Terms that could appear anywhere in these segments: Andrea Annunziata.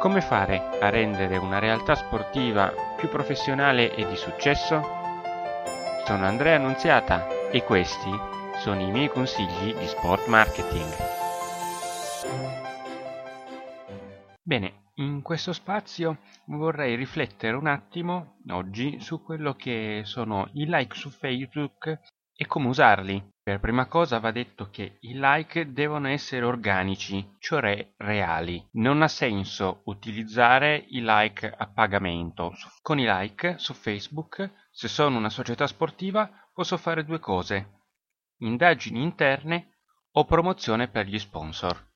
Come fare a rendere una realtà sportiva più professionale e di successo? Sono Andrea Annunziata e questi sono i miei consigli di sport marketing. Bene, in questo spazio vorrei riflettere un attimo oggi su quello che sono i like su Facebook e come usarli. Per prima cosa va detto che i like devono essere organici, cioè reali. Non ha senso utilizzare i like a pagamento. Con i like su Facebook, se sono una società sportiva, posso fare due cose: indagini interne o promozione per gli sponsor.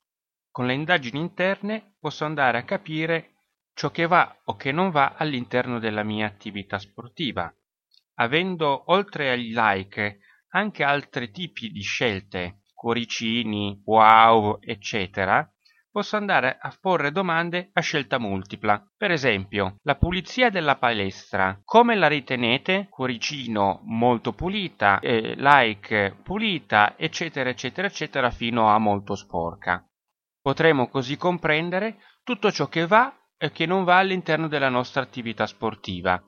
Con le indagini interne posso andare a capire ciò che va o che non va all'interno della mia attività sportiva. Avendo oltre agli like anche altri tipi di scelte, cuoricini, wow, eccetera, posso andare a porre domande a scelta multipla. Per esempio, la pulizia della palestra, come la ritenete? Cuoricino molto pulita, like pulita, eccetera, eccetera, eccetera, fino a molto sporca. Potremo così comprendere tutto ciò che va e che non va all'interno della nostra attività sportiva.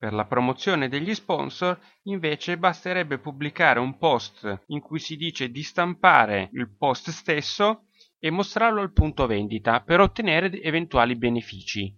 Per la promozione degli sponsor, invece, basterebbe pubblicare un post in cui si dice di stampare il post stesso e mostrarlo al punto vendita per ottenere eventuali benefici.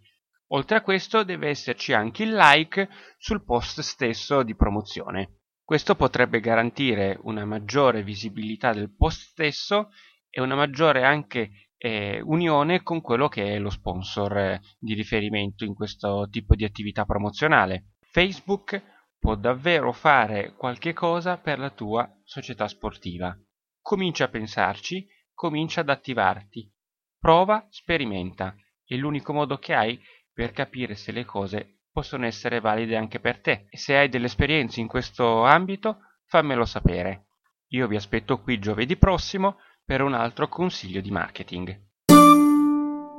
Oltre a questo deve esserci anche il like sul post stesso di promozione. Questo potrebbe garantire una maggiore visibilità del post stesso e una maggiore anche unione con quello che è lo sponsor di riferimento in questo tipo di attività promozionale. Facebook può davvero fare qualche cosa per la tua società sportiva. Comincia a pensarci, comincia ad attivarti, prova, sperimenta. È l'unico modo che hai per capire se le cose possono essere valide anche per te. Se hai delle esperienze in questo ambito, fammelo sapere. Io vi aspetto qui giovedì prossimo per un altro consiglio di marketing.